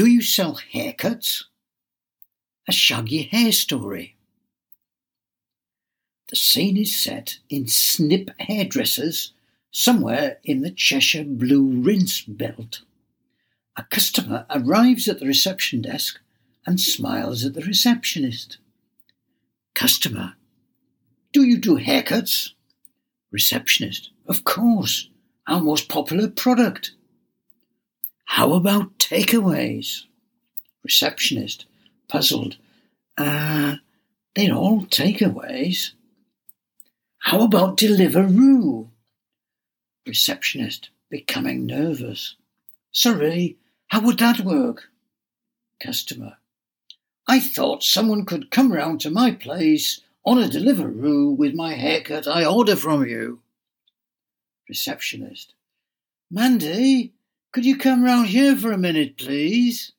Do you sell haircuts? A shaggy hair story. The scene is set in Snip hairdressers somewhere in the Cheshire Blue Rinse belt. A customer arrives at the reception desk and smiles at the receptionist. Customer: Do you do haircuts? Receptionist: Of course, our most popular product. How about takeaways? Receptionist, puzzled: They're all takeaways. How about Deliveroo? Receptionist, becoming nervous: Sorry, how would that work? Customer: I thought someone could come round to my place on a Deliveroo with my haircut I order from you. Receptionist: Mandy, could you come round here for a minute, please?